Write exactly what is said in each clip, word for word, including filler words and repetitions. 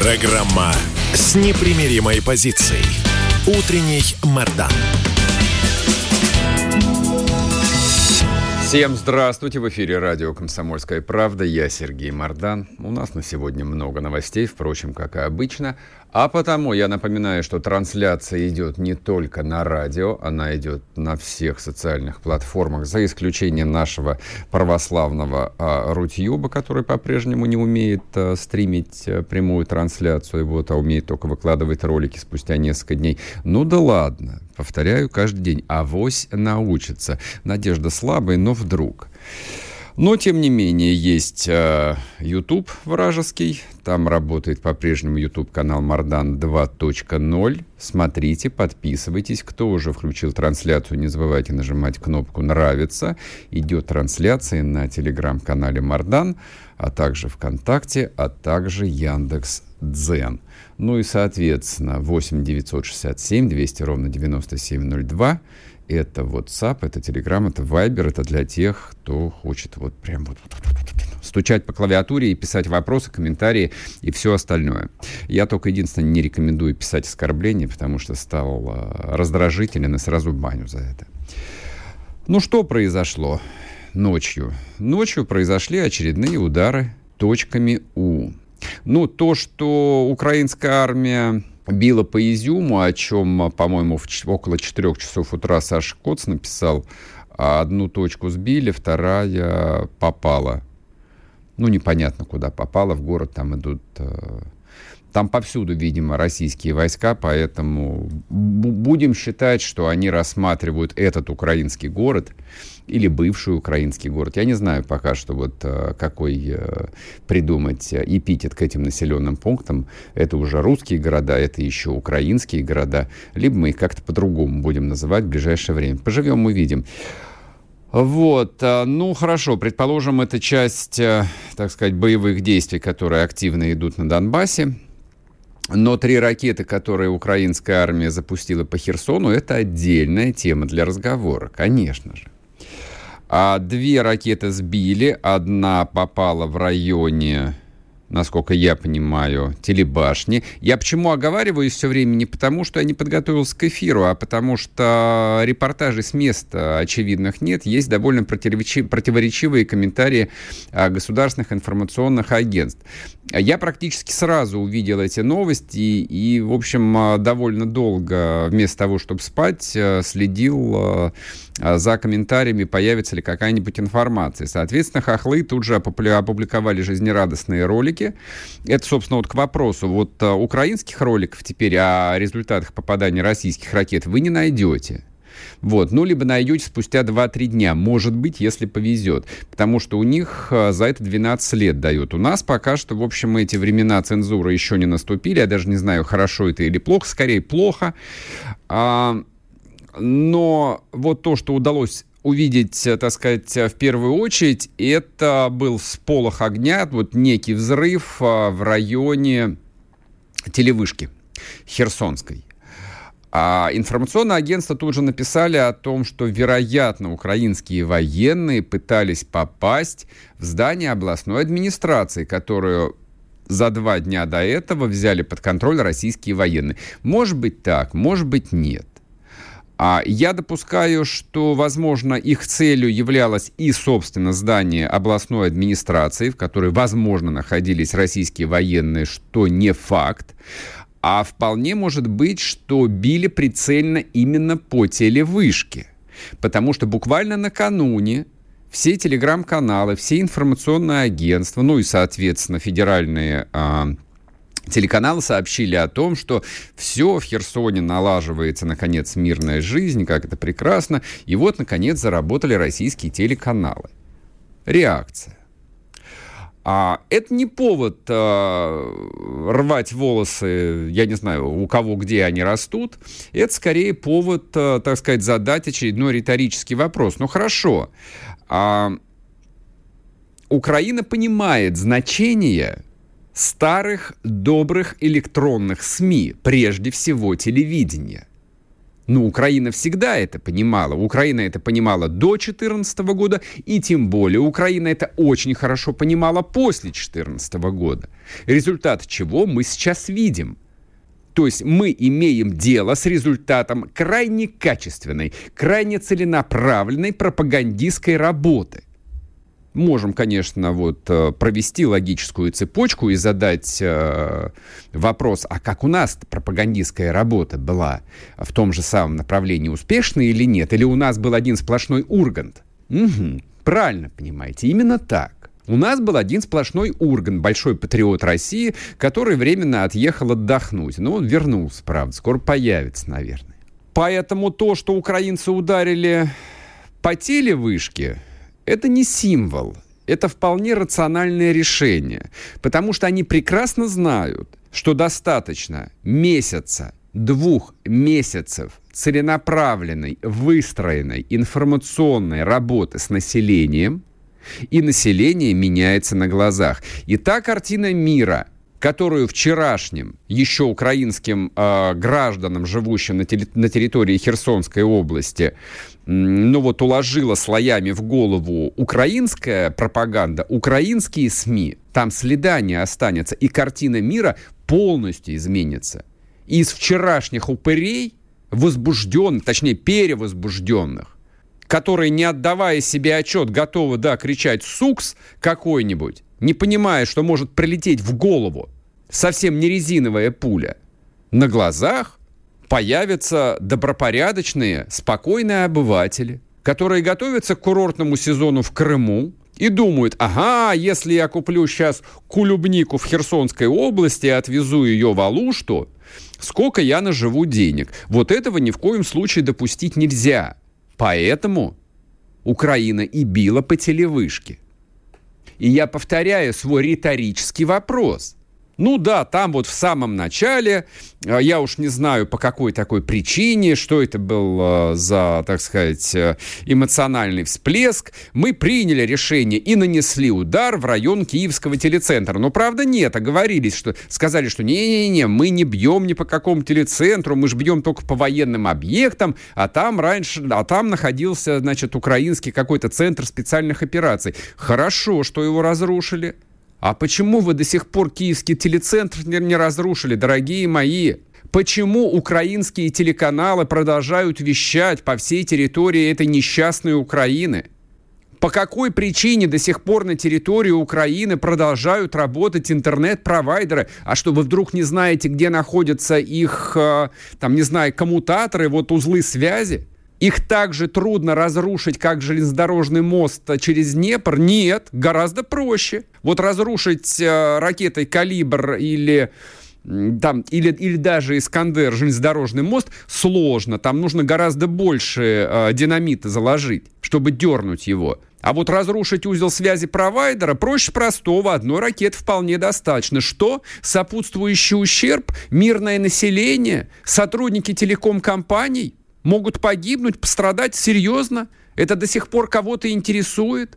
Программа с непримиримой позицией. Утренний Мардан. Всем здравствуйте! В эфире радио «Комсомольская правда». Я Сергей Мардан. У нас на сегодня много новостей, впрочем, как и обычно. А потому я напоминаю, что трансляция идет не только на радио, она идет на всех социальных платформах, за исключением нашего православного Рутьюба, который по-прежнему не умеет а, стримить а, прямую трансляцию, вот, а умеет только выкладывать ролики спустя несколько дней. Ну да ладно, повторяю каждый день, авось научится. Надежда слабая, но вдруг. Но, тем не менее, есть э, YouTube вражеский. Там работает по-прежнему YouTube-канал Мардан два точка ноль. Смотрите, подписывайтесь. Кто уже включил трансляцию, не забывайте нажимать кнопку «Нравится». Идет трансляция на телеграм-канале Мардан, а также ВКонтакте, а также Яндекс Дзен. Ну и, соответственно, восемь девятьсот шестьдесят семь двести ровно девяносто семь ноль два. Это WhatsApp, это Telegram, это Viber, это для тех, кто хочет вот прям вот стучать по клавиатуре и писать вопросы, комментарии и все остальное. Я только единственное не рекомендую писать оскорбления, потому что стал раздражителен и сразу баню за это. Ну что произошло ночью? Ночью произошли очередные удары точками У. Ну то, что украинская армия била по Изюму, о чем, по-моему, в ч- около четырех часов утра Саша Коц написал. Одну точку сбили, вторая попала. Ну, непонятно, куда попала. В город там идут... Э- там повсюду, видимо, российские войска, поэтому б- будем считать, что они рассматривают этот украинский город или бывший украинский город. Я не знаю пока что, вот, какой придумать эпитет к этим населенным пунктам. Это уже русские города, это еще украинские города. Либо мы их как-то по-другому будем называть в ближайшее время. Поживем, увидим. Вот, ну хорошо, предположим, это часть, так сказать, боевых действий, которые активно идут на Донбассе. Но три ракеты, которые украинская армия запустила по Херсону, это отдельная тема для разговора, конечно же. А две ракеты сбили, одна попала в районе, насколько я понимаю, телебашни. Я почему оговариваюсь все время? Не потому, что я не подготовился к эфиру, а потому что репортажей с места очевидных нет. Есть довольно противоречивые комментарии государственных информационных агентств. Я практически сразу увидел эти новости и, в общем, довольно долго, вместо того, чтобы спать, следил за комментариями, появится ли какая-нибудь информация. Соответственно, хохлы тут же опубликовали жизнерадостные ролики. Это, собственно, вот к вопросу. Вот украинских роликов теперь о результатах попадания российских ракет вы не найдете. Вот. Ну, либо найдете спустя два-три дня. Может быть, если повезет. Потому что у них за это двенадцать лет дают. У нас пока что, в общем, эти времена цензуры еще не наступили. Я даже не знаю, хорошо это или плохо. Скорее, плохо. А... Но вот то, что удалось увидеть, так сказать, в первую очередь, это был всполох огня, вот некий взрыв в районе телевышки херсонской. А информационное агентство тут же написали о том, что, вероятно, украинские военные пытались попасть в здание областной администрации, которую... за два дня до этого взяли под контроль российские военные. Может быть так, может быть нет. А я допускаю, что, возможно, их целью являлось и, собственно, здание областной администрации, в которой, возможно, находились российские военные, что не факт, а вполне может быть, что били прицельно именно по телевышке, потому что буквально накануне все телеграм-каналы, все информационные агентства, ну и, соответственно, федеральные а, телеканалы сообщили о том, что все в Херсоне налаживается, наконец, мирная жизнь, как это прекрасно. И вот, наконец, заработали российские телеканалы. Реакция. А, это не повод а, рвать волосы, я не знаю, у кого где они растут. Это скорее повод, а, так сказать, задать очередной риторический вопрос. Ну хорошо, а, Украина понимает значение старых добрых электронных СМИ, прежде всего телевидения. Ну, Украина всегда это понимала. Украина это понимала до две тысячи четырнадцатого года, и тем более Украина это очень хорошо понимала после две тысячи четырнадцатого года. Результат чего мы сейчас видим. То есть мы имеем дело с результатом крайне качественной, крайне целенаправленной пропагандистской работы. Можем, конечно, вот, провести логическую цепочку и задать э, вопрос, а как у нас пропагандистская работа была в том же самом направлении, успешной или нет? Или у нас был один сплошной Ургант? Угу, правильно понимаете, именно так. У нас был один сплошной Ургант, большой патриот России, который временно отъехал отдохнуть. Но он вернулся, правда, скоро появится, наверное. Поэтому то, что украинцы ударили по телевышке, это не символ, это вполне рациональное решение, потому что они прекрасно знают, что достаточно месяца, двух месяцев целенаправленной, выстроенной информационной работы с населением, и население меняется на глазах. И та картина мира, которую вчерашним еще украинским э, гражданам, живущим на, теле- на территории Херсонской области, м- ну вот уложила слоями в голову украинская пропаганда, украинские СМИ, там следа не останется, и картина мира полностью изменится. И из вчерашних упырей, возбужденных, точнее перевозбужденных, которые, не отдавая себе отчет, готовы, да, кричать «сукс» какой-нибудь, не понимая, что может прилететь в голову совсем не резиновая пуля, на глазах появятся добропорядочные, спокойные обыватели, которые готовятся к курортному сезону в Крыму и думают, ага, если я куплю сейчас клубнику в Херсонской области и отвезу ее в Алушту, сколько я наживу денег. Вот этого ни в коем случае допустить нельзя. Поэтому Украина и била по телевышке. И я повторяю свой риторический вопрос. Ну да, там вот в самом начале, я уж не знаю по какой такой причине, что это был за, так сказать, эмоциональный всплеск, мы приняли решение и нанесли удар в район Киевского телецентра. Но правда нет, оговорились, что сказали, что не-не-не, мы не бьем ни по какому телецентру, мы же бьем только по военным объектам, а там раньше, а там находился, значит, украинский какой-то центр специальных операций. Хорошо, что его разрушили. А почему вы до сих пор киевский телецентр не разрушили, дорогие мои? Почему украинские телеканалы продолжают вещать по всей территории этой несчастной Украины? По какой причине до сих пор на территории Украины продолжают работать интернет-провайдеры? А что, вы вдруг не знаете, где находятся их, там, не знаю, коммутаторы, вот узлы связи? Их так же трудно разрушить, как железнодорожный мост через Днепр? Нет, гораздо проще. Вот разрушить э, ракетой «Калибр» или, там, или, или даже «Искандер» железнодорожный мост сложно. Там нужно гораздо больше э, динамита заложить, чтобы дернуть его. А вот разрушить узел связи провайдера проще простого. Одной ракеты вполне достаточно. Что? Сопутствующий ущерб? Мирное население? Сотрудники телеком-компаний? Могут погибнуть, пострадать серьезно. Это до сих пор кого-то интересует.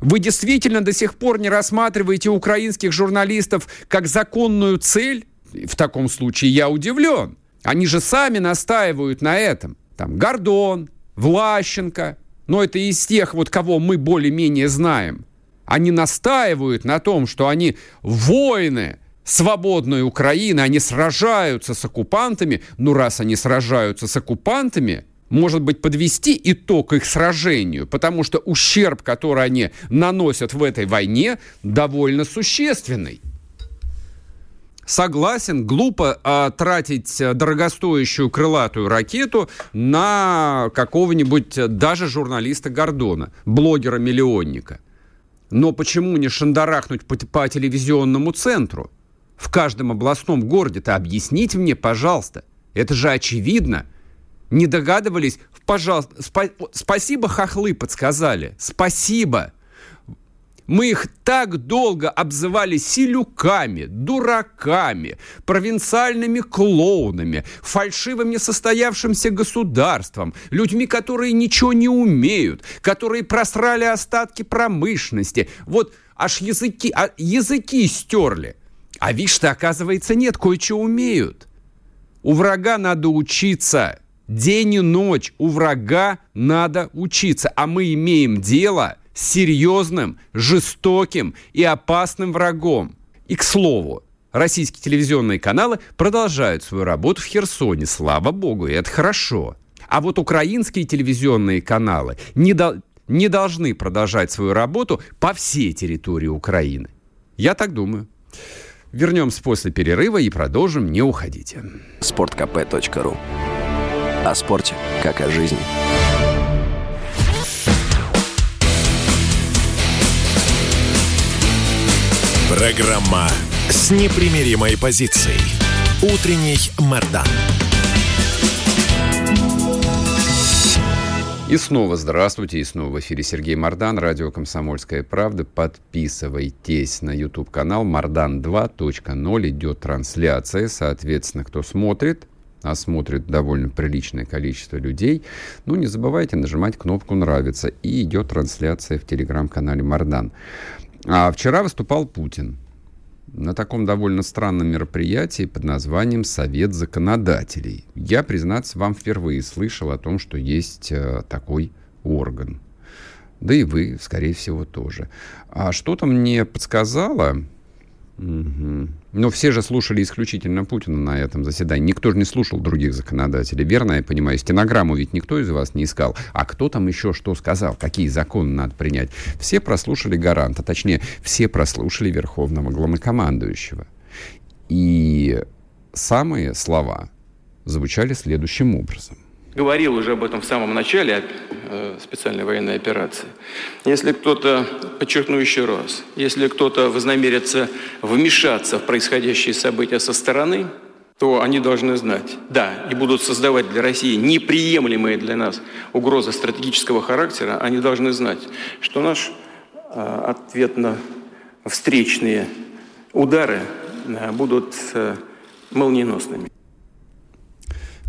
Вы действительно до сих пор не рассматриваете украинских журналистов как законную цель? В таком случае я удивлен. Они же сами настаивают на этом. Там Гордон, Влащенко. Но это из тех, вот, кого мы более-менее знаем. Они настаивают на том, что они воины свободной Украины, они сражаются с оккупантами. Ну, раз они сражаются с оккупантами, может быть, подвести итог их сражению, потому что ущерб, который они наносят в этой войне, довольно существенный. Согласен, глупо э, тратить дорогостоящую крылатую ракету на какого-нибудь даже журналиста Гордона, блогера-миллионника. Но почему не шандарахнуть по, по телевизионному центру? В каждом областном городе-то объясните мне, пожалуйста. Это же очевидно. Не догадывались? Пожалуйста. Спа- спасибо, хохлы подсказали. Спасибо. Мы их так долго обзывали селюками, дураками, провинциальными клоунами, фальшивым несостоявшимся государством, людьми, которые ничего не умеют, которые просрали остатки промышленности. Вот аж языки, а, языки стерли. А видишь-то, оказывается, нет, кое-что умеют. У врага надо учиться. День и ночь у врага надо учиться. А мы имеем дело с серьезным, жестоким и опасным врагом. И, к слову, российские телевизионные каналы продолжают свою работу в Херсоне. Слава богу, и это хорошо. А вот украинские телевизионные каналы не, до... не должны продолжать свою работу по всей территории Украины. Я так думаю. Вернемся после перерыва и продолжим. Не уходите. спорт кэ пэ точка ру. О спорте, как о жизни. Программа с непримиримой позицией. Утренний Мардан. И снова здравствуйте, и снова в эфире Сергей Мардан, радио «Комсомольская правда». Подписывайтесь на YouTube-канал «Мардан два точка ноль». Идет трансляция, соответственно, кто смотрит, а смотрит довольно приличное количество людей. Ну, не забывайте нажимать кнопку «Нравится». И идет трансляция в телеграм-канале «Мардан». А вчера выступал Путин на таком довольно странном мероприятии под названием «Совет законодателей». Я, признаться, вам впервые слышал о том, что есть э, такой орган. Да и вы, скорее всего, тоже. А что-то мне подсказало... Угу. Но все же слушали исключительно Путина на этом заседании. Никто же не слушал других законодателей, верно я понимаю? Стенограмму ведь никто из вас не искал. А кто там еще что сказал? Какие законы надо принять? Все прослушали гаранта, точнее, все прослушали верховного главнокомандующего. И самые слова звучали следующим образом. Говорил уже об этом в самом начале специальной военной операции. Если кто-то, подчеркну еще раз, если кто-то вознамерится вмешаться в происходящие события со стороны, то они должны знать, да, и будут создавать для России неприемлемые для нас угрозы стратегического характера, они должны знать, что наш ответ на встречные удары будут молниеносными.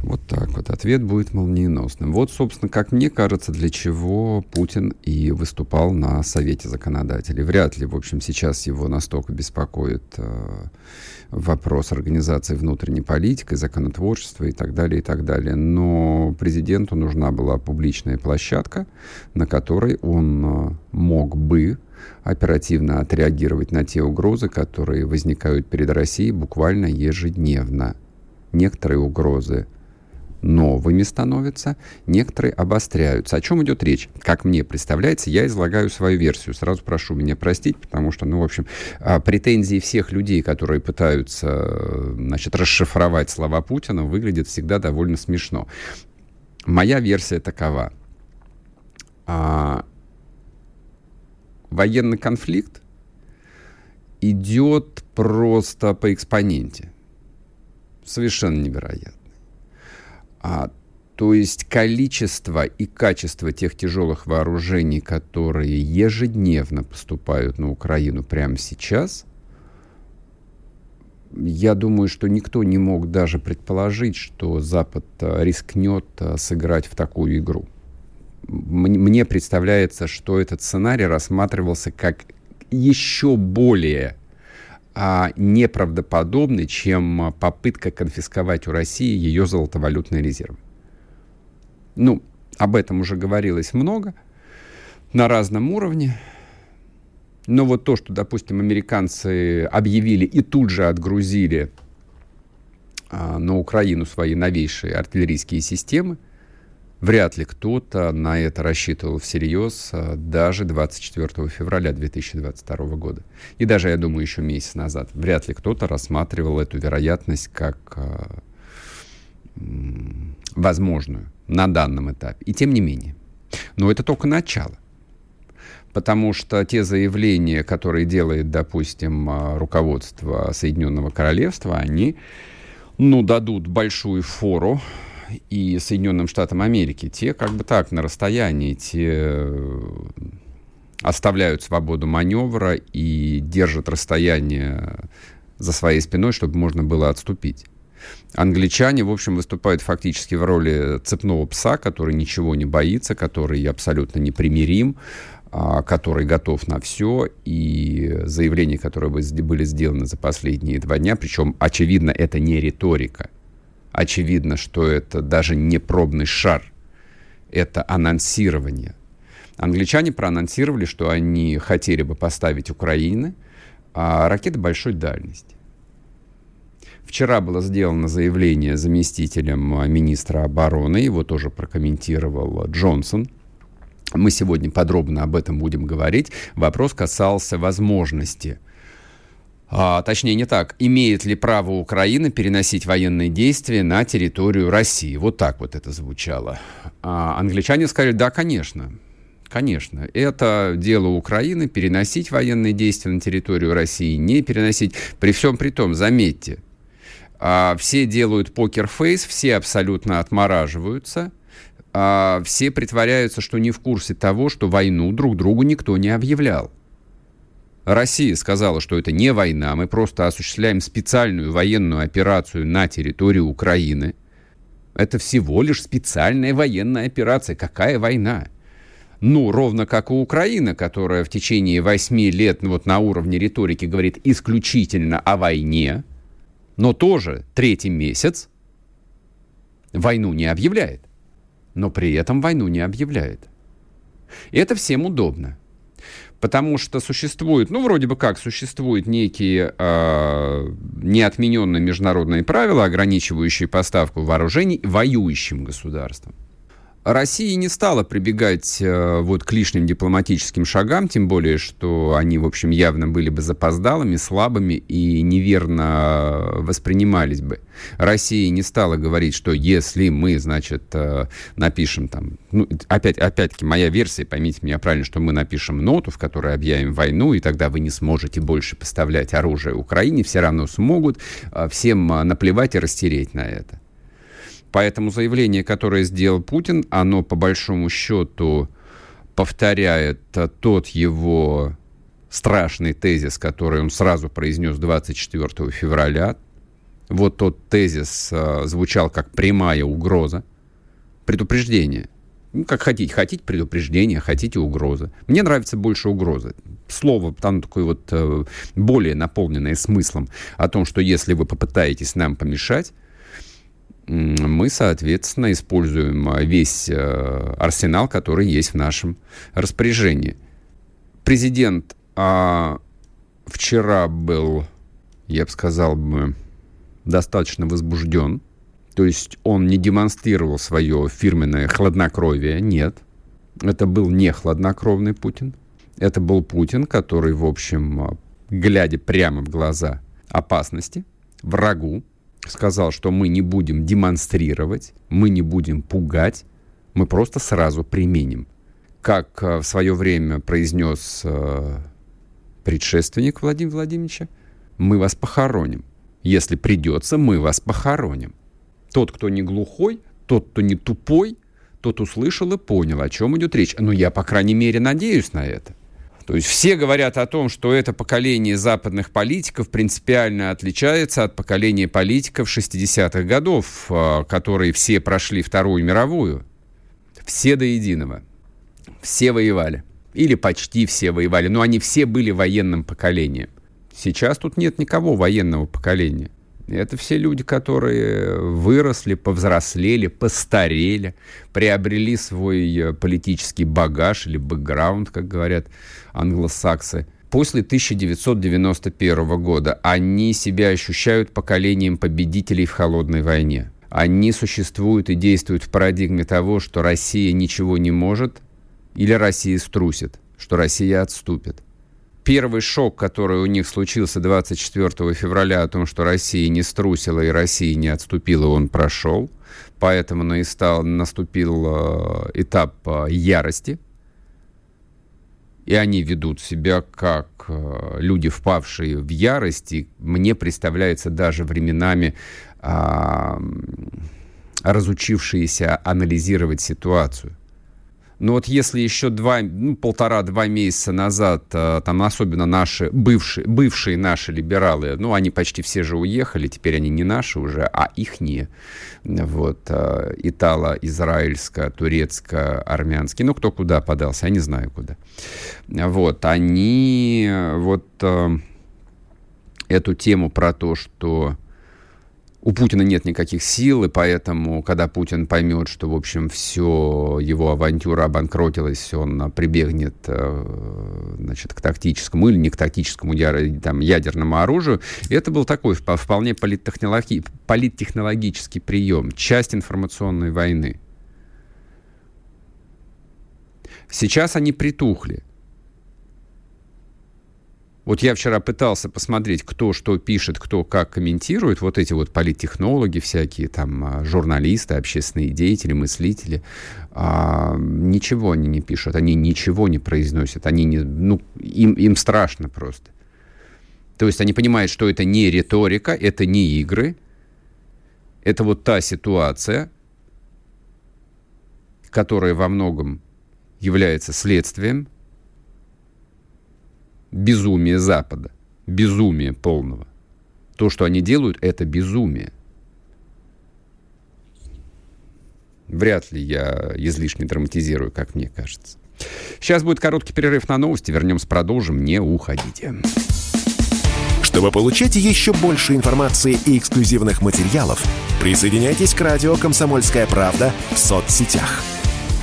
Вот так вот. Ответ будет молниеносным. Вот, собственно, как мне кажется, для чего Путин и выступал на Совете законодателей. Вряд ли, в общем, сейчас его настолько беспокоит э, вопрос организации внутренней политики, законотворчества и так далее, и так далее. Но президенту нужна была публичная площадка, на которой он э, мог бы оперативно отреагировать на те угрозы, которые возникают перед Россией буквально ежедневно. Некоторые угрозы новыми становятся, некоторые обостряются. О чем идет речь? Как мне представляется, я излагаю свою версию. Сразу прошу меня простить, потому что, ну, в общем, претензии всех людей, которые пытаются, значит, расшифровать слова Путина, выглядят всегда довольно смешно. Моя версия такова. А... Военный конфликт идет просто по экспоненте. Совершенно невероятно. А, то есть количество и качество тех тяжелых вооружений, которые ежедневно поступают на Украину прямо сейчас, я думаю, что никто не мог даже предположить, что Запад рискнет сыграть в такую игру. Мне представляется, что этот сценарий рассматривался как еще более... А неправдоподобны, чем попытка конфисковать у России ее золотовалютные резервы. Ну, об этом уже говорилось много, на разном уровне. Но вот то, что, допустим, американцы объявили и тут же отгрузили а, на Украину свои новейшие артиллерийские системы, вряд ли кто-то на это рассчитывал всерьез даже двадцать четвёртого февраля две тысячи двадцать второго года. И даже, я думаю, еще месяц назад. Вряд ли кто-то рассматривал эту вероятность как возможную на данном этапе. И тем не менее. Но это только начало. Потому что те заявления, которые делает, допустим, руководство Соединенного Королевства, они, ну, дадут большую фору и Соединенным Штатам Америки. Те как бы так, на расстоянии, те оставляют свободу маневра и держат расстояние за своей спиной, чтобы можно было отступить. Англичане, в общем, выступают фактически в роли цепного пса, который ничего не боится, который абсолютно непримирим, который готов на все, и заявления, которые были сделаны за последние два дня, причем, очевидно, это не риторика, очевидно, что это даже не пробный шар, это анонсирование. Англичане проанонсировали, что они хотели бы поставить Украине ракеты большой дальности. Вчера было сделано заявление заместителем министра обороны, его тоже прокомментировал Джонсон. Мы сегодня подробно об этом будем говорить. Вопрос касался возможности. А, точнее, не так. Имеет ли право Украина переносить военные действия на территорию России? Вот так вот это звучало. А англичане сказали, да, конечно. Конечно, это дело Украины, переносить военные действия на территорию России, не переносить. При всем при том, заметьте, все делают покерфейс, все абсолютно отмораживаются, все притворяются, что не в курсе того, что войну друг другу никто не объявлял. Россия сказала, что это не война, мы просто осуществляем специальную военную операцию на территории Украины. Это всего лишь специальная военная операция. Какая война? Ну, ровно как и Украина, которая в течение восьми лет вот, на уровне риторики говорит исключительно о войне, но тоже третий месяц войну не объявляет, но при этом войну не объявляет. И это всем удобно, потому что существуют, ну, вроде бы как, существуют некие э, неотмененные международные правила, ограничивающие поставку вооружений воюющим государствам. Россия не стала прибегать вот к лишним дипломатическим шагам, тем более, что они, в общем, явно были бы запоздалыми, слабыми и неверно воспринимались бы. Россия не стала говорить, что если мы, значит, напишем там... Ну, опять, опять-таки, моя версия, поймите меня правильно, что мы напишем ноту, в которой объявим войну, и тогда вы не сможете больше поставлять оружие Украине, все равно смогут, всем наплевать и растереть на это. Поэтому заявление, которое сделал Путин, оно, по большому счету, повторяет тот его страшный тезис, который он сразу произнес двадцать четвёртого февраля. Вот тот тезис звучал как прямая угроза, предупреждение. Ну, как хотите, хотите предупреждение, хотите угрозы. Мне нравится больше угрозы. Слово там такое вот более наполненное смыслом о том, что если вы попытаетесь нам помешать, мы, соответственно, используем весь арсенал, который есть в нашем распоряжении. Президент а, вчера был, я бы сказал, достаточно возбужден. То есть он не демонстрировал свое фирменное хладнокровие. Нет, это был не хладнокровный Путин. Это был Путин, который, в общем, глядя прямо в глаза опасности, врагу, сказал, что мы не будем демонстрировать, мы не будем пугать, мы просто сразу применим. Как в свое время произнес предшественник Владимира Владимировича, мы вас похороним. Если придется, мы вас похороним. Тот, кто не глухой, тот, кто не тупой, тот услышал и понял, о чем идет речь. Но я, по крайней мере, надеюсь на это. То есть все говорят о том, что это поколение западных политиков принципиально отличается от поколения политиков шестидесятых годов, которые все прошли Вторую мировую. Все до единого. Все воевали. Или почти все воевали. Но они все были военным поколением. Сейчас тут нет никого военного поколения. Это все люди, которые выросли, повзрослели, постарели, приобрели свой политический багаж или бэкграунд, как говорят англосаксы. После тысяча девятьсот девяносто первого года они себя ощущают поколением победителей в холодной войне. Они существуют и действуют в парадигме того, что Россия ничего не может или Россия струсит, что Россия отступит. Первый шок, который у них случился двадцать четвёртого февраля, о том, что Россия не струсила и Россия не отступила, он прошел. Поэтому наступил этап ярости. И они ведут себя как люди, впавшие в ярость. И мне представляется даже временами разучившиеся анализировать ситуацию. Но вот если еще два, ну, полтора-два месяца назад, там особенно наши, бывшие, бывшие наши либералы, ну, они почти все же уехали, теперь они не наши уже, а ихние, вот, итало-израильско-турецко-армянские, ну, кто куда подался, я не знаю куда. Вот, они вот эту тему про то, что у Путина нет никаких сил, и поэтому, когда Путин поймет, что, в общем, все его авантюра обанкротилась, он прибегнет, значит, к тактическому или не к тактическому там, ядерному оружию. И это был такой вполне политтехнологи- политтехнологический прием, часть информационной войны. Сейчас они притухли. Вот я вчера пытался посмотреть, кто что пишет, кто как комментирует. Вот эти вот политтехнологи всякие, там, журналисты, общественные деятели, мыслители. А, ничего они не пишут, они ничего не произносят. Они не, ну, им, им страшно просто. То есть они понимают, что это не риторика, это не игры. Это вот та ситуация, которая во многом является следствием безумие Запада, безумие полного. То, что они делают, это безумие. Вряд ли я излишне драматизирую, как мне кажется. Сейчас будет короткий перерыв на новости. Вернемся, продолжим. Не уходите. Чтобы получать еще больше информации и эксклюзивных материалов, присоединяйтесь к радио «Комсомольская правда» в соцсетях.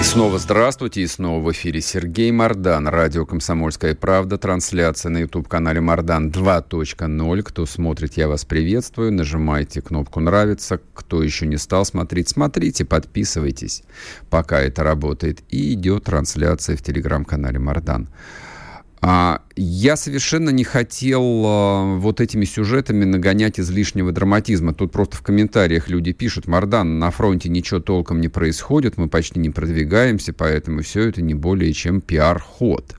Снова здравствуйте, и снова в эфире Сергей Мардан, радио «Комсомольская правда», трансляция на YouTube-канале «Мардан два точка ноль». Кто смотрит, я вас приветствую, нажимайте кнопку «Нравится», кто еще не стал смотреть, смотрите, подписывайтесь, пока это работает, и идет трансляция в телеграм-канале «Мардан». Я совершенно не хотел вот этими сюжетами нагонять излишнего драматизма. Тут просто в комментариях люди пишут: «Мардан, на фронте ничего толком не происходит, мы почти не продвигаемся, поэтому все это не более чем пиар-ход».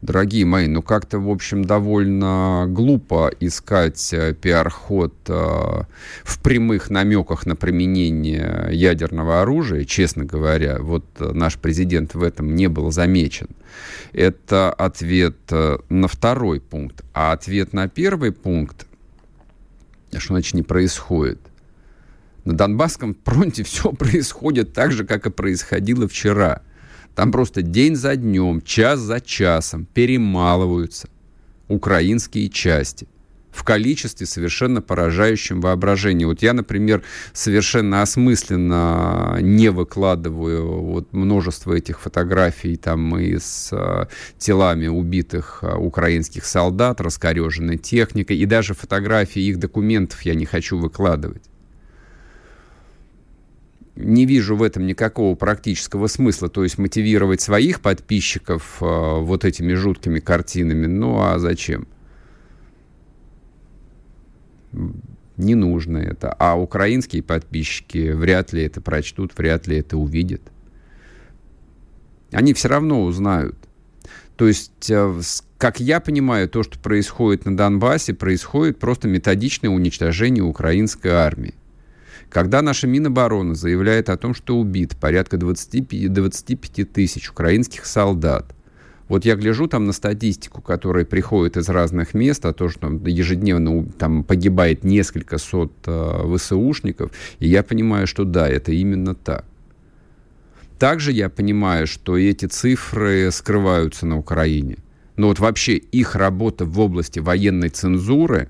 Дорогие мои, ну как-то, в общем, довольно глупо искать пиар-ход в прямых намеках на применение ядерного оружия, честно говоря. Вот наш президент в этом не был замечен. Это ответ на второй пункт. А ответ на первый пункт, что значит не происходит? На Донбасском фронте все происходит так же, как и происходило вчера. Там просто день за днем, час за часом перемалываются украинские части в количестве, совершенно поражающем воображении. Вот я, например, совершенно осмысленно не выкладываю вот множество этих фотографий там и с а, телами убитых а, украинских солдат, раскореженной техникой, и даже фотографии их документов я не хочу выкладывать. Не вижу в этом никакого практического смысла, то есть мотивировать своих подписчиков э, вот этими жуткими картинами. Ну а зачем? Не нужно это. А украинские подписчики вряд ли это прочтут, вряд ли это увидят. Они все равно узнают. То есть, э, как я понимаю, то, что происходит на Донбассе, происходит просто методичное уничтожение украинской армии. Когда наша Минобороны заявляет о том, что убит порядка двадцать пять тысяч украинских солдат, вот я гляжу там на статистику, которая приходит из разных мест, а то, что ежедневно там погибает несколько сот э, ВСУшников, и я понимаю, что да, это именно так. Также я понимаю, что эти цифры скрываются на Украине. Но вот вообще их работа в области военной цензуры,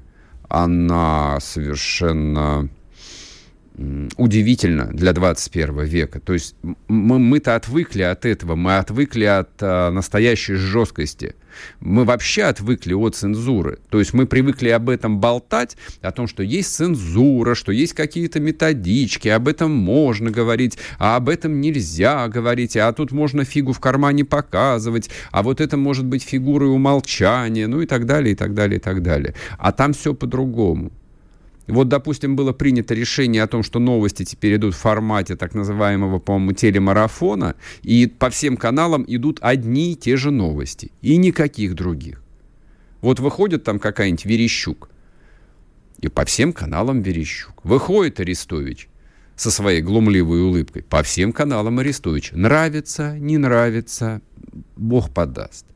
она совершенно... удивительно для двадцать первого века. То есть мы, мы-то отвыкли от этого, мы отвыкли от а, настоящей жесткости. Мы вообще отвыкли от цензуры. То есть мы привыкли об этом болтать, о том, что есть цензура, что есть какие-то методички, об этом можно говорить, а об этом нельзя говорить, а тут можно фигу в кармане показывать, а вот это может быть фигурой умолчания, ну и так далее, и так далее, и так далее. А там все по-другому. Вот, допустим, было принято решение о том, что новости теперь идут в формате так называемого, по-моему, телемарафона, и по всем каналам идут одни и те же новости, и никаких других. Вот выходит там какая-нибудь Верещук, и по всем каналам Верещук. Выходит Арестович со своей глумливой улыбкой, по всем каналам Арестович. Нравится, не нравится, Бог подаст.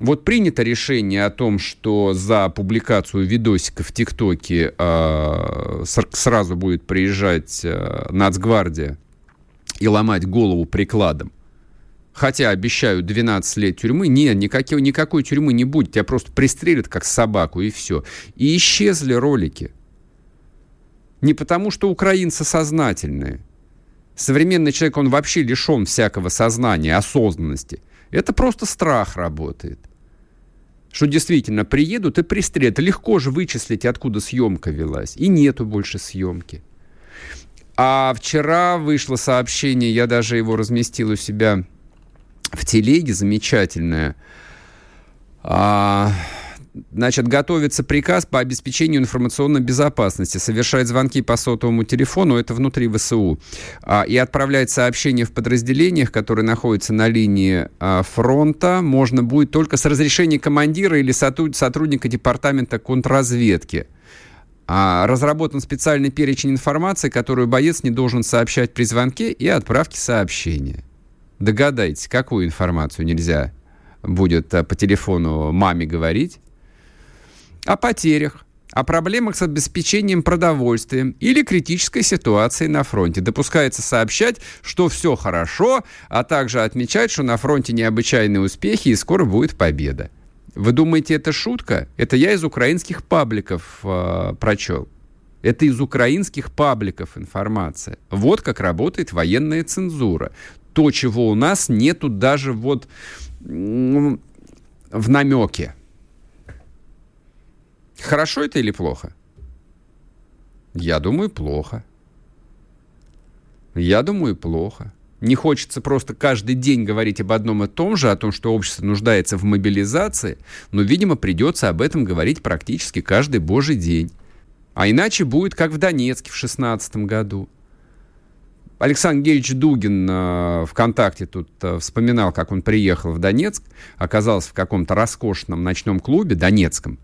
Вот принято решение о том, что за публикацию видосика в ТикТоке э, сразу будет приезжать э, Нацгвардия и ломать голову прикладом. Хотя обещают двенадцать лет тюрьмы. Нет, никакой, никакой тюрьмы не будет. Тебя просто пристрелят, как собаку, и все. И исчезли ролики. Не потому, что украинцы сознательные. Современный человек, он вообще лишен всякого сознания, осознанности. Это просто страх работает. Что действительно приедут и пристрелят. Легко же вычислить, откуда съемка велась. И нету больше съемки. А вчера вышло сообщение, я даже его разместил у себя в телеге, замечательное. А... Значит, готовится приказ по обеспечению информационной безопасности. Совершает звонки по сотовому телефону, это внутри ВСУ. И отправлять сообщения в подразделениях, которые находятся на линии фронта, можно будет только с разрешения командира или сотрудника департамента контрразведки. Разработан специальный перечень информации, которую боец не должен сообщать при звонке и отправке сообщения. Догадайтесь, какую информацию нельзя будет по телефону маме говорить? О потерях, о проблемах с обеспечением продовольствием или критической ситуации на фронте. Допускается сообщать, что все хорошо, а также отмечать, что на фронте необычайные успехи и скоро будет победа. Вы думаете, это шутка? Это я из украинских пабликов э, прочел. Это из украинских пабликов информация. Вот как работает военная цензура. То, чего у нас нету даже вот в намеке. Хорошо это или плохо? Я думаю, плохо. Я думаю, плохо. Не хочется просто каждый день говорить об одном и том же, о том, что общество нуждается в мобилизации, но, видимо, придется об этом говорить практически каждый божий день. А иначе будет, как в Донецке в шестнадцатом году. Александр Гельевич Дугин э, ВКонтакте тут э, вспоминал, как он приехал в Донецк, оказался в каком-то роскошном ночном клубе донецком.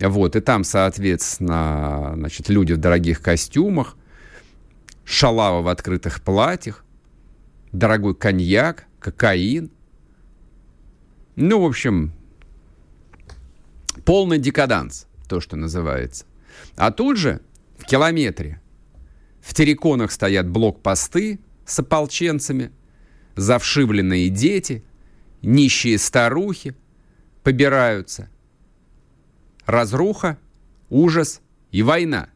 Вот, и там, соответственно, значит, люди в дорогих костюмах, шалава в открытых платьях, дорогой коньяк, кокаин. Ну, в общем, полный декаданс, то, что называется. А тут же, в километре, в терриконах стоят блокпосты с ополченцами, завшивленные дети, нищие старухи побираются. Разруха, ужас и война.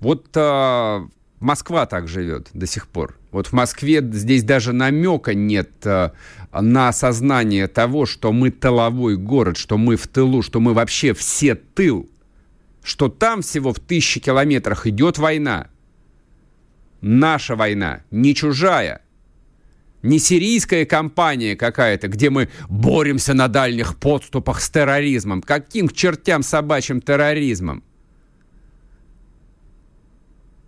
Вот а, Москва так живет до сих пор. Вот в Москве здесь даже намека нет а, на осознание того, что мы тыловой город, что мы в тылу, что мы вообще все тыл, что там всего в тысячи километрах идет война. Наша война, не чужая. Не сирийская кампания какая-то, где мы боремся на дальних подступах с терроризмом. Каким к чертям собачьим терроризмом?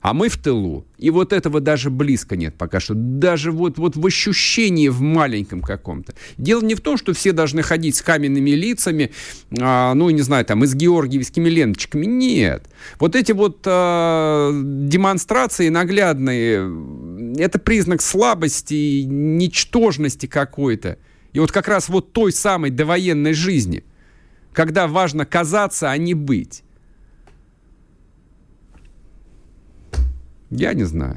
А мы в тылу. И вот этого даже близко нет пока что. Даже вот, вот в ощущении в маленьком каком-то. Дело не в том, что все должны ходить с каменными лицами, а, ну, не знаю, там, и с георгиевскими ленточками. Нет. Вот эти вот а, демонстрации наглядные, это признак слабости и ничтожности какой-то. И вот как раз вот той самой довоенной жизни, когда важно казаться, а не быть. Я не знаю,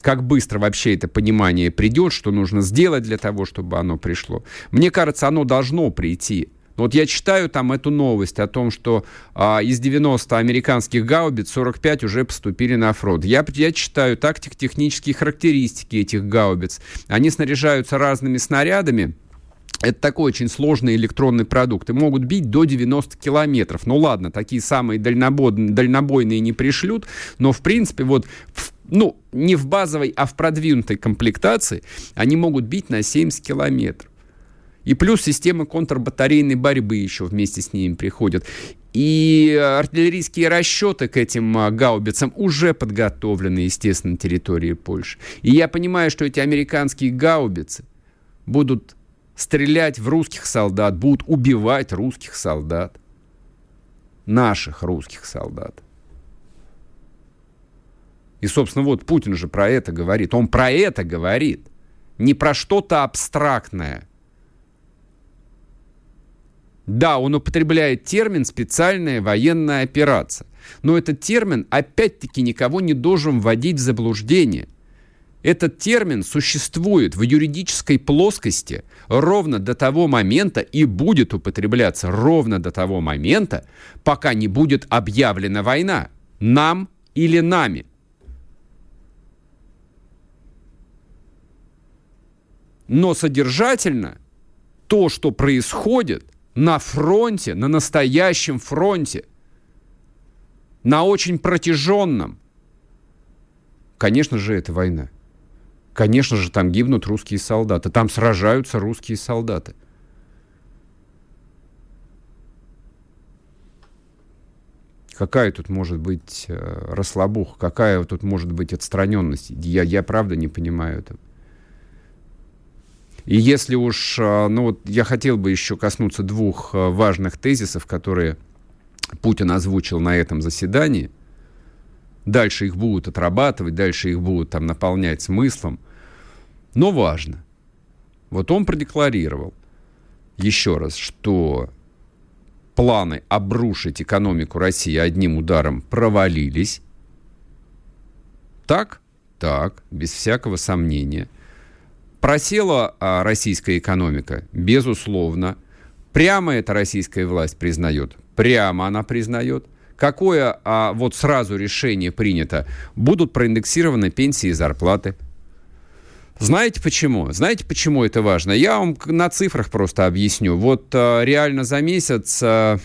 как быстро вообще это понимание придет, что нужно сделать для того, чтобы оно пришло. Мне кажется, оно должно прийти. Вот я читаю там эту новость о том, что а, из девяноста американских гаубиц сорок пять уже поступили на фронт. Я, я читаю тактико-технические характеристики этих гаубиц. Они снаряжаются разными снарядами. Это такой очень сложный электронный продукт. И могут бить до девяноста километров. Ну ладно, такие самые дальнобойные не пришлют. Но в принципе вот... В Ну, не в базовой, а в продвинутой комплектации они могут бить на семьдесят километров. И плюс система контрбатарейной борьбы еще вместе с ними приходит. И артиллерийские расчеты к этим гаубицам уже подготовлены, естественно, на территории Польши. И я понимаю, что эти американские гаубицы будут стрелять в русских солдат, будут убивать русских солдат, наших русских солдат. И, собственно, вот Путин же про это говорит. Он про это говорит. Не про что-то абстрактное. Да, он употребляет термин «специальная военная операция». Но этот термин, опять-таки, никого не должен вводить в заблуждение. Этот термин существует в юридической плоскости ровно до того момента и будет употребляться ровно до того момента, пока не будет объявлена война. Нам или нами. Но содержательно то, что происходит на фронте, на настоящем фронте, на очень протяженном, конечно же, это война. Конечно же, там гибнут русские солдаты, там сражаются русские солдаты. Какая тут может быть расслабуха, какая тут может быть отстраненность? Я, я правда не понимаю этого. И если уж, ну вот я хотел бы еще коснуться двух важных тезисов, которые Путин озвучил на этом заседании. Дальше их будут отрабатывать, дальше их будут там наполнять смыслом. Но важно. Вот он продекларировал еще раз, что планы обрушить экономику России одним ударом провалились. Так? Так, без всякого сомнения. Просела а, российская экономика, безусловно. Прямо это российская власть признает. Прямо она признает. Какое а, вот сразу решение принято? Будут проиндексированы пенсии и зарплаты. Знаете почему? Знаете, почему это важно? Я вам на цифрах просто объясню. Вот а, реально за месяц а,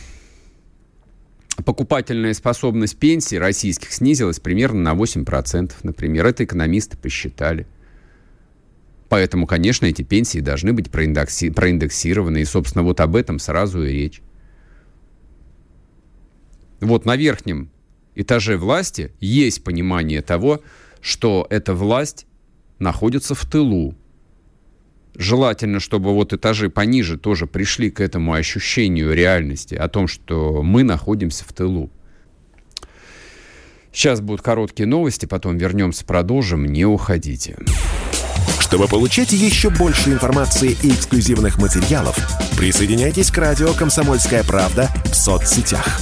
покупательная способность пенсий российских снизилась примерно на восемь процентов, например. Это экономисты посчитали. Поэтому, конечно, эти пенсии должны быть проиндекси- проиндексированы. И, собственно, вот об этом сразу и речь. Вот на верхнем этаже власти есть понимание того, что эта власть находится в тылу. Желательно, чтобы вот этажи пониже тоже пришли к этому ощущению реальности, о том, что мы находимся в тылу. Сейчас будут короткие новости, потом вернемся, продолжим. Не уходите. Чтобы получать еще больше информации и эксклюзивных материалов, присоединяйтесь к радио «Комсомольская правда» в соцсетях.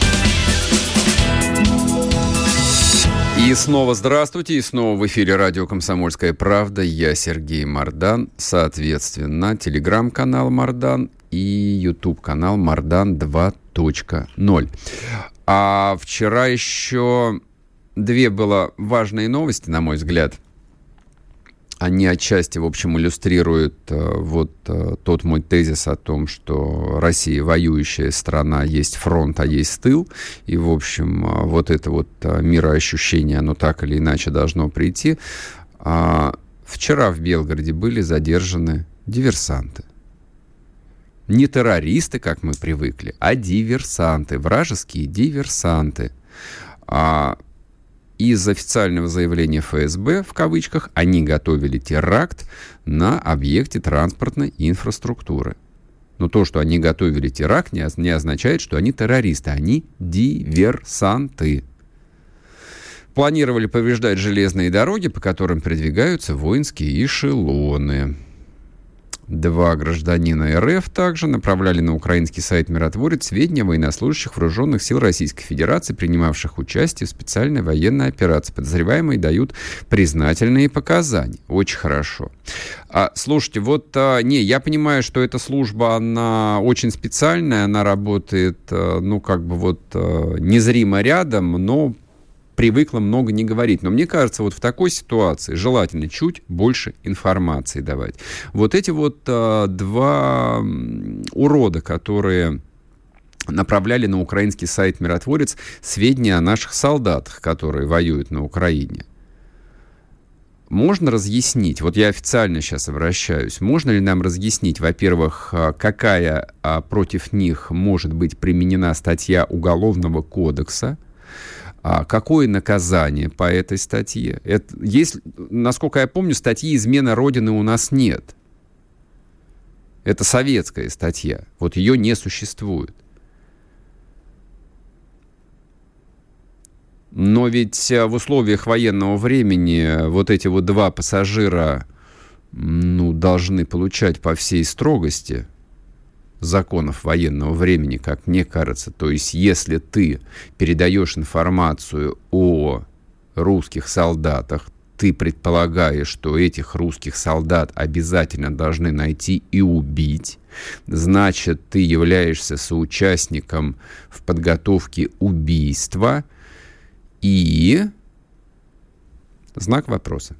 И снова здравствуйте, и снова в эфире радио «Комсомольская правда». Я Сергей Мардан, соответственно, телеграм-канал Мардан и ютуб-канал Мардан два точка ноль. А вчера еще две было важные новости, на мой взгляд. Они отчасти, в общем, иллюстрируют вот тот мой тезис о том, что Россия воюющая страна, есть фронт, а есть тыл. И, в общем, вот это вот мироощущение, оно так или иначе должно прийти. А вчера в Белгороде были задержаны диверсанты. Не террористы, как мы привыкли, а диверсанты, вражеские диверсанты. А... Из официального заявления эф эс бэ, в кавычках, они готовили теракт на объекте транспортной инфраструктуры. Но то, что они готовили теракт, не означает, что они террористы. Они диверсанты. Планировали повреждать железные дороги, по которым передвигаются воинские эшелоны. Два гражданина РФ также направляли на украинский сайт «Миротворец» сведения о военнослужащих вооруженных сил Российской Федерации, принимавших участие в специальной военной операции. Подозреваемые дают признательные показания. Очень хорошо. А, слушайте, вот, а, не, я понимаю, что эта служба, она очень специальная, она работает, а, ну, как бы вот а, незримо рядом, но привыкла много не говорить. Но мне кажется, вот в такой ситуации желательно чуть больше информации давать. Вот эти вот а, два урода, которые направляли на украинский сайт «Миротворец» сведения о наших солдатах, которые воюют на Украине. Можно разъяснить, вот я официально сейчас обращаюсь, можно ли нам разъяснить, во-первых, какая против них может быть применена статья Уголовного кодекса, а какое наказание по этой статье? Это, если, насколько я помню, статьи «Измена Родины» у нас нет. Это советская статья. Вот ее не существует. Но ведь в условиях военного времени вот эти вот два пассажира, ну, должны получать по всей строгости законов военного времени, как мне кажется. То есть, если ты передаешь информацию о русских солдатах, ты предполагаешь, что этих русских солдат обязательно должны найти и убить, значит, ты являешься соучастником в подготовке убийства. И знак вопроса.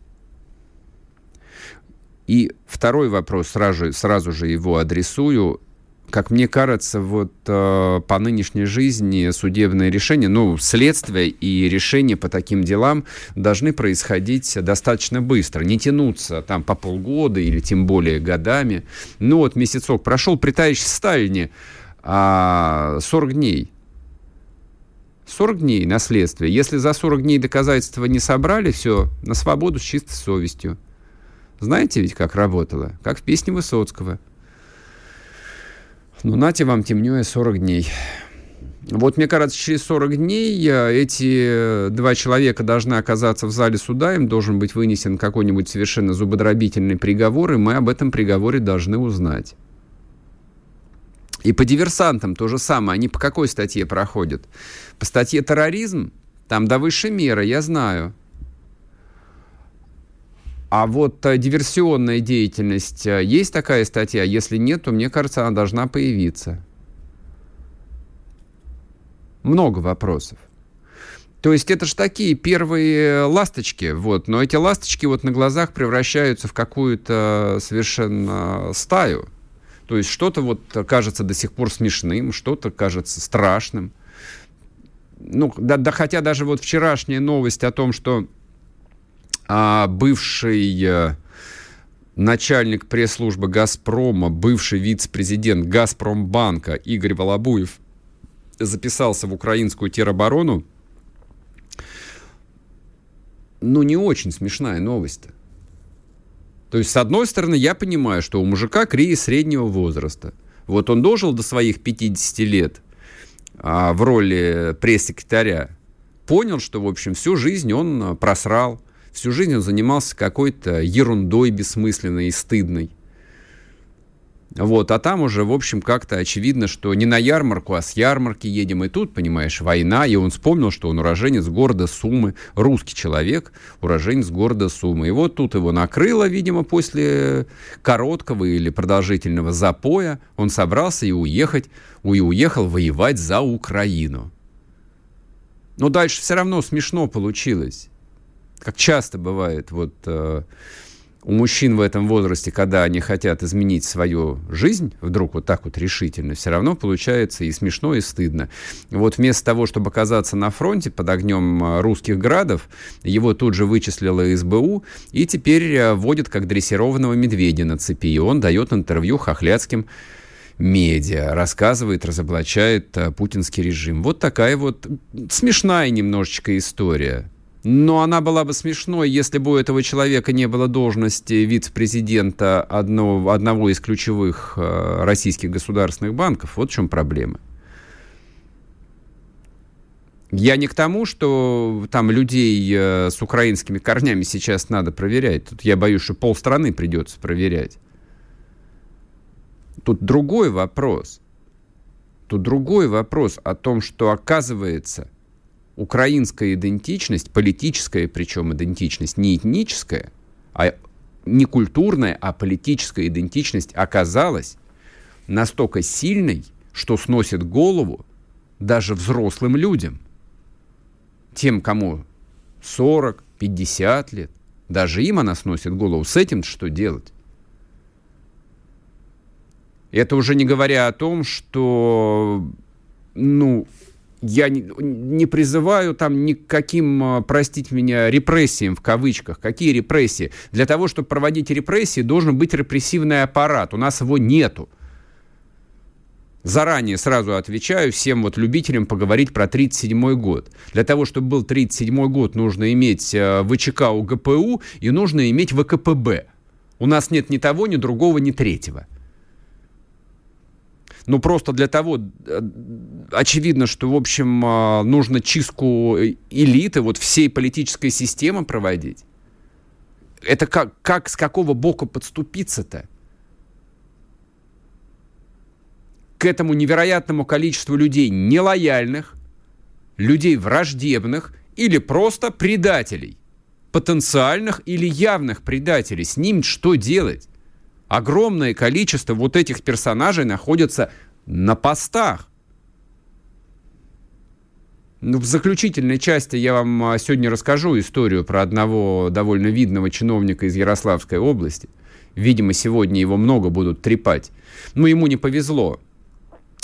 И второй вопрос, сразу, сразу же его адресую. Как мне кажется, вот э, по нынешней жизни судебные решения, ну, следствие и решения по таким делам должны происходить достаточно быстро. Не тянуться там по полгода или тем более годами. Ну, вот месяцок прошел, притаишься в Сталине, а, сорок дней. сорок дней на следствие. Если за сорок дней доказательства не собрали, все, на свободу с чистой совестью. Знаете ведь, как работало? Как в песне Высоцкого. Ну, нате вам темнее сорок дней. Вот, мне кажется, через сорок дней эти два человека должны оказаться в зале суда, им должен быть вынесен какой-нибудь совершенно зубодробительный приговор, и мы об этом приговоре должны узнать. И по диверсантам то же самое. Они по какой статье проходят? По статье терроризм? Там до высшей меры, я знаю. А вот диверсионная деятельность, есть такая статья? Если нет, то, мне кажется, она должна появиться. Много вопросов. То есть это же такие первые ласточки, вот. Но эти ласточки вот на глазах превращаются в какую-то совершенно стаю. То есть что-то вот кажется до сих пор смешным, что-то кажется страшным. Ну, да, да, хотя даже вот вчерашняя новость о том, что А бывший начальник пресс-службы «Газпрома», бывший вице-президент «Газпромбанка» Игорь Волобуев записался в украинскую тероборону. Ну, не очень смешная новость-то. То есть, с одной стороны, я понимаю, что у мужика кризис среднего возраста. Вот он дожил до своих пятидесяти лет а, в роли пресс-секретаря. Понял, что, в общем, всю жизнь он просрал. Всю жизнь он занимался какой-то ерундой бессмысленной и стыдной. Вот, а там уже, в общем, как-то очевидно, что не на ярмарку, а с ярмарки едем. И тут, понимаешь, война. И он вспомнил, что он уроженец города Сумы. Русский человек, уроженец города Сумы. И вот тут его накрыло, видимо, после короткого или продолжительного запоя. Он собрался и, уехать, и уехал воевать за Украину. Но дальше все равно смешно получилось. Как часто бывает вот, э, у мужчин в этом возрасте, когда они хотят изменить свою жизнь, вдруг вот так вот решительно, все равно получается и смешно, и стыдно. Вот вместо того, чтобы оказаться на фронте под огнем русских градов, его тут же вычислило СБУ, и теперь водят как дрессированного медведя на цепи. И он дает интервью хохляцким медиа, рассказывает, разоблачает э, путинский режим. Вот такая вот смешная немножечко история. Но она была бы смешной, если бы у этого человека не было должности вице-президента одного, одного из ключевых российских государственных банков. Вот в чем проблема. Я не к тому, что там людей с украинскими корнями сейчас надо проверять. Тут я боюсь, что полстраны придется проверять. Тут другой вопрос. Тут другой вопрос о том, что, оказывается, украинская идентичность, политическая причем идентичность, не этническая, а не культурная, а политическая идентичность оказалась настолько сильной, что сносит голову даже взрослым людям. Тем, кому сорок, пятьдесят лет, даже им она сносит голову. С этим что делать? Это уже не говоря о том, что, ну, я не призываю там ни к каким, простите меня, репрессиям в кавычках. Какие репрессии? Для того, чтобы проводить репрессии, должен быть репрессивный аппарат. У нас его нету. Заранее сразу отвечаю всем вот любителям поговорить про тридцать седьмой год. Для того, чтобы был тридцать седьмой год, нужно иметь вэ че ка у гэ пэ у и нужно иметь вэ ка пэ бэ. У нас нет ни того, ни другого, ни третьего. Ну, просто для того, очевидно, что, в общем, нужно чистку элиты, вот всей политической системы проводить. Это как, как с какого бока подступиться-то? К этому невероятному количеству людей нелояльных, людей враждебных или просто предателей, потенциальных или явных предателей. С ним что делать? Огромное количество вот этих персонажей находятся на постах. Ну, в заключительной части я вам сегодня расскажу историю про одного довольно видного чиновника из Ярославской области. Видимо, сегодня его много будут трепать. Но ему не повезло.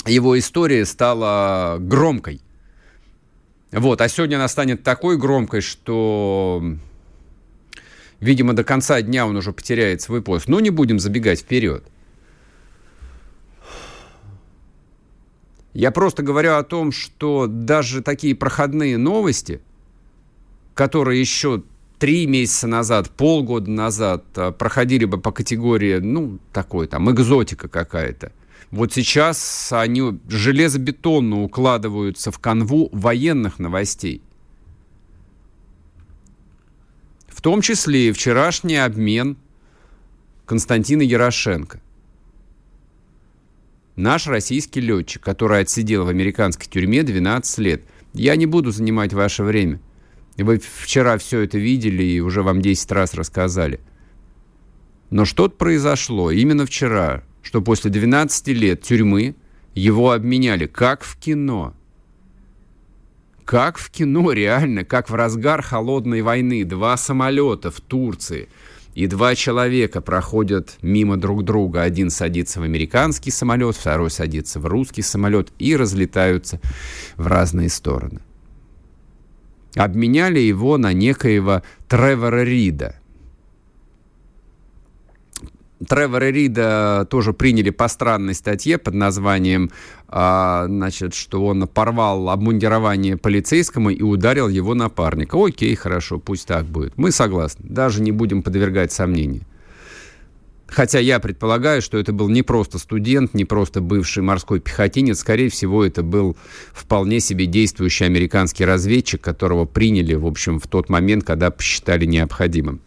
Его история стала громкой. Вот, а сегодня она станет такой громкой, что, видимо, до конца дня он уже потеряет свой пост. Но не будем забегать вперед. Я просто говорю о том, что даже такие проходные новости, которые еще три месяца назад, полгода назад проходили бы по категории, ну, такой там, экзотика какая-то, вот сейчас они железобетонно укладываются в канву военных новостей. В том числе и вчерашний обмен Константина Ярошенко. Наш российский летчик, который отсидел в американской тюрьме двенадцать лет. Я не буду занимать ваше время. Вы вчера все это видели и уже вам десять раз рассказали. Но что-то произошло именно вчера, что после двенадцати лет тюрьмы его обменяли, как в кино. Как в кино, реально, как в разгар холодной войны. Два самолета в Турции и два человека проходят мимо друг друга. Один садится в американский самолет, второй садится в русский самолет и разлетаются в разные стороны. Обменяли его на некоего Тревора Рида. Тревора Рида тоже приняли по странной статье под названием, а, значит, что он порвал обмундирование полицейскому и ударил его напарника. Окей, хорошо, пусть так будет. Мы согласны, даже не будем подвергать сомнению. Хотя я предполагаю, что это был не просто студент, не просто бывший морской пехотинец. Скорее всего, это был вполне себе действующий американский разведчик, которого приняли, в общем, в тот момент, когда посчитали необходимым.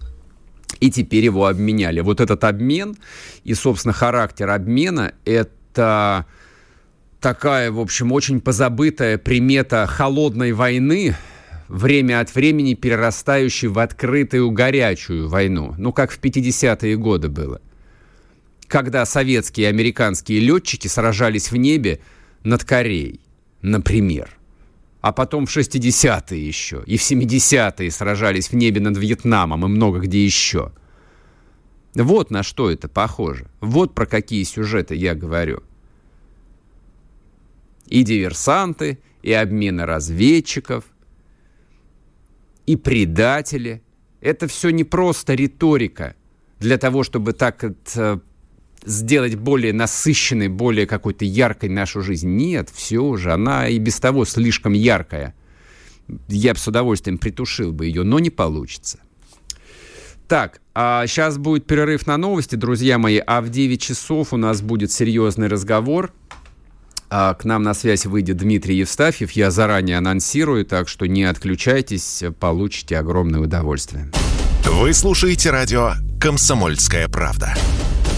И теперь его обменяли. Вот этот обмен и, собственно, характер обмена – это такая, в общем, очень позабытая примета холодной войны, время от времени перерастающей в открытую горячую войну. Ну, как в пятидесятые годы было, когда советские и американские летчики сражались в небе над Кореей, например. А потом в шестидесятые еще, и в семидесятые сражались в небе над Вьетнамом и много где еще. Вот на что это похоже. Вот про какие сюжеты я говорю. И диверсанты, и обмены разведчиков, и предатели. Это все не просто риторика для того, чтобы так это сделать более насыщенной, более какой-то яркой нашу жизнь. Нет, все уже. Она и без того слишком яркая. я бы с удовольствием притушил бы ее, но не получится. Так, а сейчас будет перерыв на новости, друзья мои, а в девять часов у нас будет серьезный разговор. К нам на связь выйдет Дмитрий Евстафьев, я заранее анонсирую, так что не отключайтесь, получите огромное удовольствие. Вы слушаете радио «Комсомольская правда».